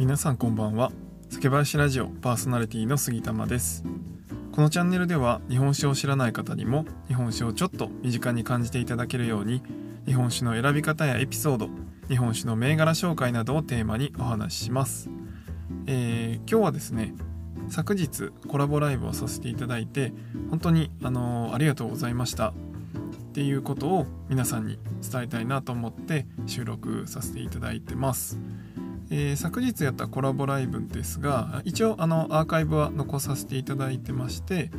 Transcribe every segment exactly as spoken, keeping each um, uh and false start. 皆さんこんばんは。酒林ラジオパーソナリティの杉玉です。このチャンネルでは日本酒を知らない方にも日本酒をちょっと身近に感じていただけるように、日本酒の選び方やエピソード、日本酒の銘柄紹介などをテーマにお話しします。えー、今日はですね、昨日コラボライブをさせていただいて本当に、あのー、ありがとうございましたっていうことを皆さんに伝えたいなと思って収録させていただいてます。えー、昨日やったコラボライブですが、一応あのアーカイブは残させていただいてまして、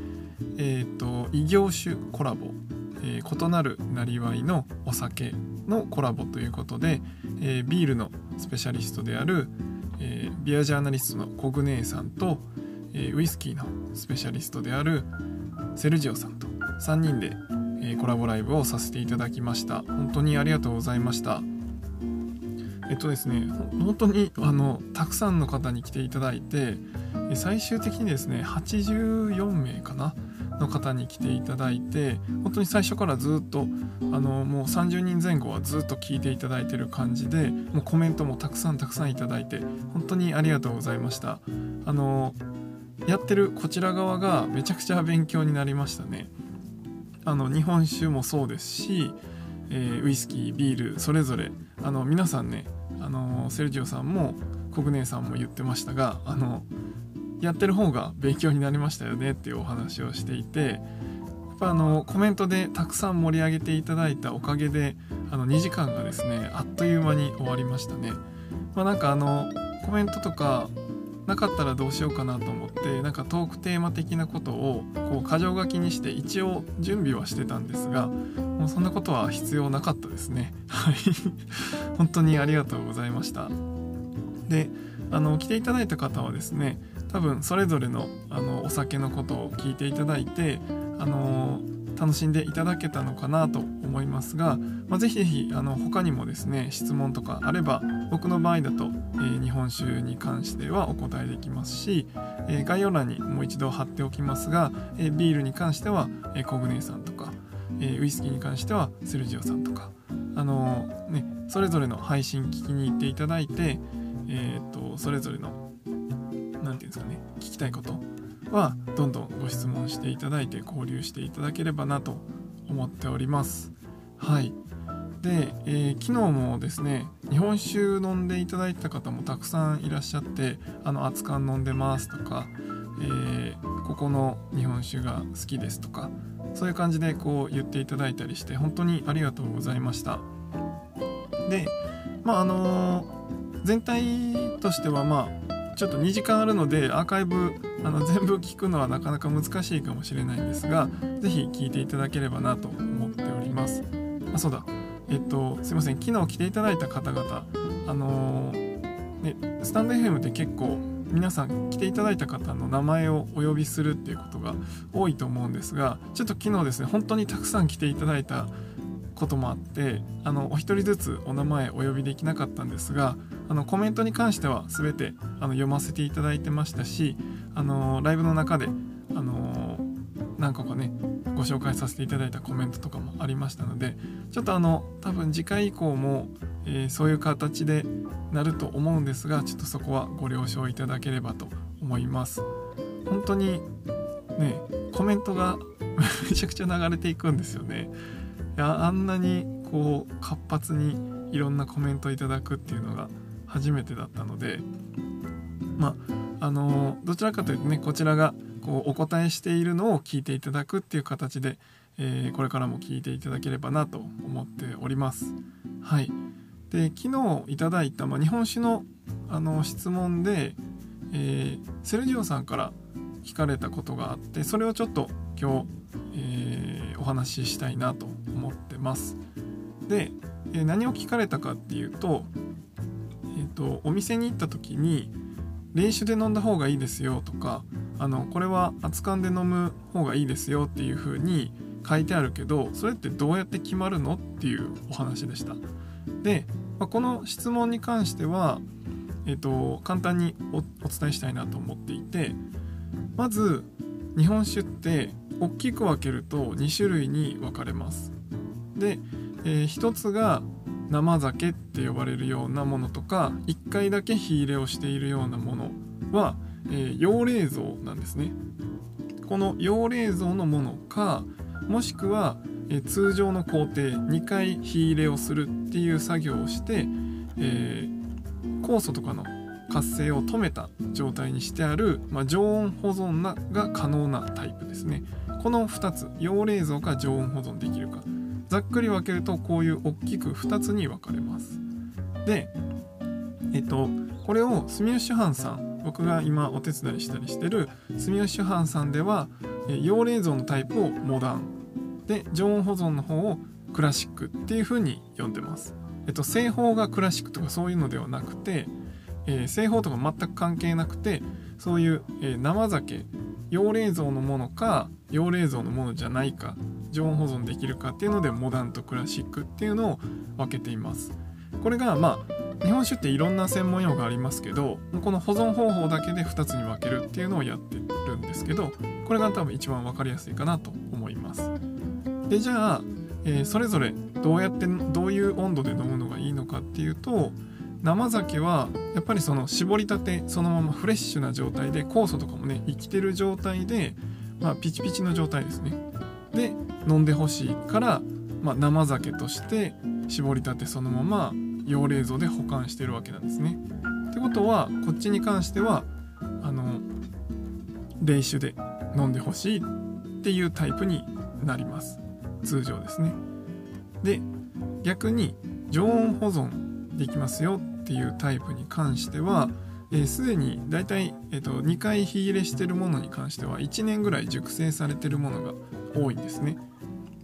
えー、と異業種コラボ、えー、異なるなりわいのお酒のコラボということで、えー、ビールのスペシャリストである、えー、ビアジャーナリストのコグネーさんと、えー、ウイスキーのスペシャリストであるセルジオさんとさんにんで、えー、コラボライブをさせていただきました。本当にありがとうございました。えっとですね、本当にあのたくさんの方に来ていただいて、最終的にですねはちじゅうよんめいかなの方に来ていただいて、本当に最初からずっとあのもうさんじゅうにんぜん後はずっと聞いていただいている感じで、もうコメントもたくさんたくさんいただいて本当にありがとうございました。あのやってるこちら側がめちゃくちゃ勉強になりましたね。あの日本酒もそうですし、えー、ウイスキー、ビール、それぞれあの皆さんね、あのセルジオさんもコグネさんも言ってましたが、あのやってる方が勉強になりましたよねっていうお話をしていて、やっぱあのコメントでたくさん盛り上げていただいたおかげで、あのにじかんがですねあっという間に終わりましたね。まあ、なんかあのコメントとかなかったらどうしようかなと思って、なんかトークテーマ的なことをこう箇条書きにして一応準備はしてたんですが、もうそんなことは必要なかったですね。はい本当にありがとうございました。で、あの来ていただいた方はですね、多分それぞれの、あのお酒のことを聞いていただいて、あの楽しんでいただけたのかなと思いますが、まあ、ぜひぜひあの他にもですね質問とかあれば、僕の場合だと、えー、日本酒に関してはお答えできますし、えー、概要欄にもう一度貼っておきますが、えー、ビールに関しては、えー、コグネさんとか、えー、ウイスキーに関してはセルジオさんとか、あのーね、それぞれの配信聞きに行っていただいて、えー、っとそれぞれのなんていうんですかね、聞きたいことはどんどんご質問していただいて交流していただければなと思っております。はい。で、えー、昨日もですね日本酒飲んでいただいた方もたくさんいらっしゃって、あの熱燗飲んでますとか、えー、ここの日本酒が好きですとか、そういう感じでこう言っていただいたりして本当にありがとうございました。で、まああのー、全体としてはまあちょっとにじかんあるので、アーカイブあの全部聞くのはなかなか難しいかもしれないんですが、ぜひ聞いていただければなと思っております。あ、そうだ、えっとすいません、昨日来ていただいた方々、あのーね、スタンド エフエム で結構皆さん来ていただいた方の名前をお呼びするっていうことが多いと思うんですが、ちょっと昨日ですね本当にたくさん来ていただいたこともあって、あのお一人ずつお名前お呼びできなかったんですが、あのコメントに関しては全てあの読ませていただいてましたし、あのライブの中であの何個かねご紹介させていただいたコメントとかもありましたので、ちょっとあの多分次回以降も、えー、そういう形でなると思うんですが、ちょっとそこはご了承いただければと思います。本当にねコメントがめちゃくちゃ流れていくんですよね。いや、あんなにこう活発にいろんなコメントいただくっていうのが初めてだったので、まああのどちらかというとね、こちらがこうお答えしているのを聞いていただくっていう形で、えー、これからも聞いていただければなと思っております。はい。で、昨日いただいた、まあ、日本酒の、あの質問で、えー、セルジオさんから聞かれたことがあって、それをちょっと今日、えー、お話ししたいなと思ってます。で、えー、何を聞かれたかっていうと、えーと、お店に行った時に冷酒で飲んだ方がいいですよとか、あのこれは熱燗で飲む方がいいですよっていう風に書いてあるけど、それってどうやって決まるのっていうお話でした。で、まあ、この質問に関しては、えーと、簡単に お, お伝えしたいなと思っていて、まず日本酒って大きく分けるとに種類に分かれます。で、えー、ひとつが生酒って呼ばれるようなものとかいっかいだけ火入れをしているようなものは、えー、養冷蔵なんですね。この養冷蔵のものか、もしくは、えー、通常の工程にかい火入れをするっていう作業をして、えー、酵素とかの活性を止めた状態にしてある、まあ、常温保存が可能なタイプですね。このふたつ、養冷蔵か常温保存できるか、ざっくり分けるとこういう大きくふたつに分かれます。で、えっと、これを住吉藩さん、僕が今お手伝いしたりしてる住吉藩さんでは、養冷蔵のタイプをモダンで、常温保存の方をクラシックっていう風に呼んでます。えっと、製法がクラシックとかそういうのではなくて、えー、製法とか全く関係なくて、そういう、えー、生酒、養冷蔵のものか養冷蔵のものじゃないか、常温保存できるかっていうので、モダンとクラシックっていうのを分けています。これがまあ日本酒っていろんな専門用語がありますけど、この保存方法だけでふたつに分けるっていうのをやってるんですけど、これが多分一番分かりやすいかなと思います。で、じゃあ、えー、それぞれどうやってどういう温度で飲むのがいいのかっていうと、生酒はやっぱりその絞りたて、そのままフレッシュな状態で、酵素とかもね生きてる状態で、まあ、ピチピチの状態ですね。で、飲んでほしいから、まあ、生酒として絞りたてそのまま養冷蔵で保管してるわけなんですね。ってことはこっちに関してはあの冷酒で飲んでほしいっていうタイプになります。通常ですね。で、逆に常温保存できますよっていうタイプに関しては、すでにだいたいにかい火入れしてるものに関してはいちねんぐらい熟成されてるものが多いんですね。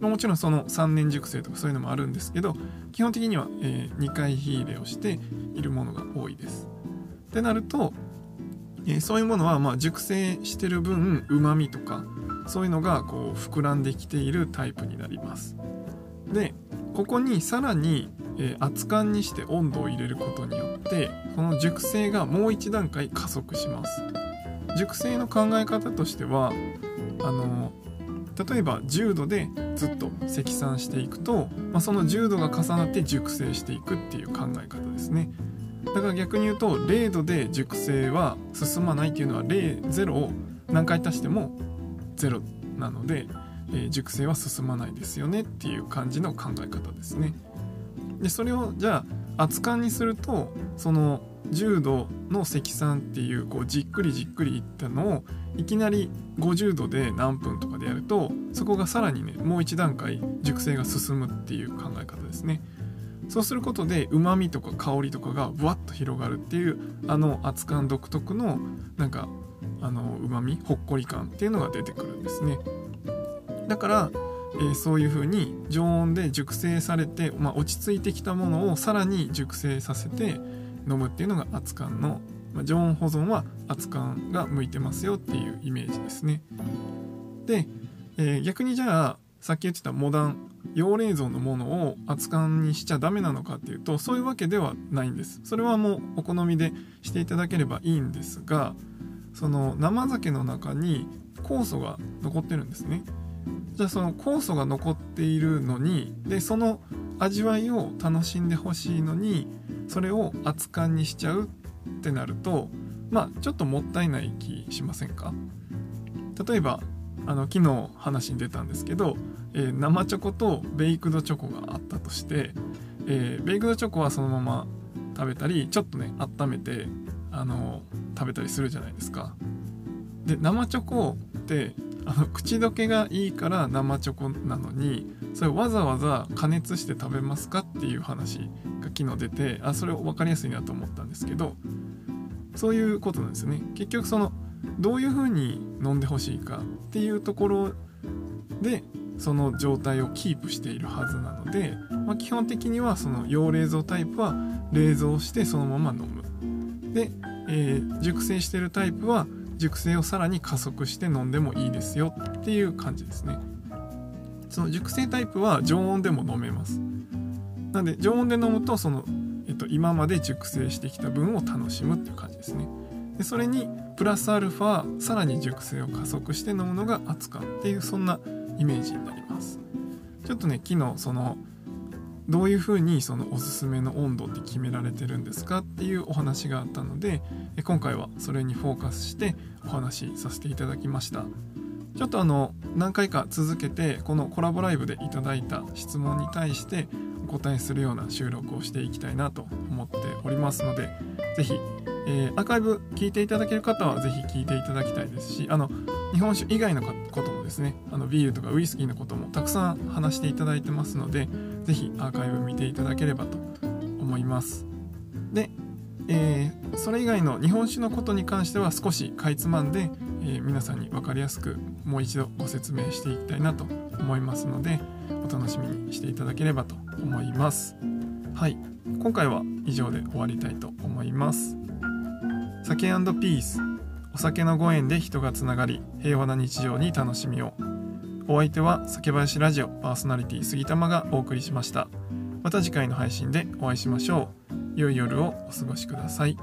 もちろんそのさんねん熟成とかそういうのもあるんですけど、基本的には、えー、にかい火入れをしているものが多いです。ってなると、えー、そういうものはまあ熟成してる分、うまみとかそういうのがこう膨らんできているタイプになります。で、ここにさらに熱燗にして温度を入れることによって、この熟成がもう一段階加速します。熟成の考え方としては、あの例えばじゅうどでずっと積算していくと、まあ、そのじゅうどが重なって熟成していくっていう考え方ですね。だから逆に言うとれいどで熟成は進まないっていうのは、ゼロを何回足してもゼロなので、えー、熟成は進まないですよねっていう感じの考え方ですね。で、それをじゃあ熱燗にすると、そのじゅうどの積算っていう、こうじっくりじっくりいったのをいきなりごじゅうどで何分とかでやると、そこがさらにねもう一段階熟成が進むっていう考え方ですね。そうすることでうまみとか香りとかがブワッと広がるっていう、あの熱燗独特のなんかあのうまみ、ほっこり感っていうのが出てくるんですね。だからえー、そういう風に常温で熟成されて、まあ、落ち着いてきたものをさらに熟成させて飲むっていうのが熱燗の、まあ、常温保存は熱燗が向いてますよっていうイメージですね。で、えー、逆にじゃあさっき言ってたモダン、養冷蔵のものを熱燗にしちゃダメなのかっていうと、そういうわけではないんです。それはもうお好みでしていただければいいんですが、その生酒の中に酵素が残ってるんですね。じゃあその酵素が残っているのに、でその味わいを楽しんでほしいのに、それを熱燗にしちゃうってなると、まあちょっともったいない気しませんか？例えばあの昨日話に出たんですけど、えー、生チョコとベイクドチョコがあったとして、えー、ベイクドチョコはそのまま食べたり、ちょっとね温めてあの食べたりするじゃないですか。で、生チョコってあの口どけがいいから生チョコなのに、それわざわざ加熱して食べますかっていう話が昨日出て、あ、それ分かりやすいなと思ったんですけど、そういうことなんですよね。結局そのどういう風に飲んでほしいかっていうところで、その状態をキープしているはずなので、まあ、基本的にはその養冷蔵タイプは冷蔵してそのまま飲む。で、えー、熟成してるタイプは熟成をさらに加速して飲んでもいいですよっていう感じですね。その熟成タイプは常温でも飲めます。なので常温で飲むと、その、えっと、今まで熟成してきた分を楽しむっていう感じですね。でそれにプラスアルファさらに熟成を加速して飲むのが熱燗っていう、そんなイメージになります。ちょっとね昨日そのどういうふうにそのおすすめの温度って決められてるんですかっていうお話があったので、今回はそれにフォーカスしてお話しさせていただきました。ちょっとあの何回か続けてこのコラボライブでいただいた質問に対してお答えするような収録をしていきたいなと思っておりますので、ぜひ、えー、アーカイブ聞いていただける方はぜひ聞いていただきたいですし、あの日本酒以外のこともですね、あのビールとかウイスキーのこともたくさん話していただいてますので、ぜひアーカイブ見ていただければと思います。で、えー、それ以外の日本酒のことに関しては少しかいつまんで、えー、皆さんに分かりやすくもう一度ご説明していきたいなと思いますので、お楽しみにしていただければと思います。はい、今回は以上で終わりたいと思います。酒&ピース、お酒のご縁で人がつながり、平和な日常に楽しみを。お相手は酒林ラジオパーソナリティ杉玉がお送りしました。また次回の配信でお会いしましょう。良い夜をお過ごしください。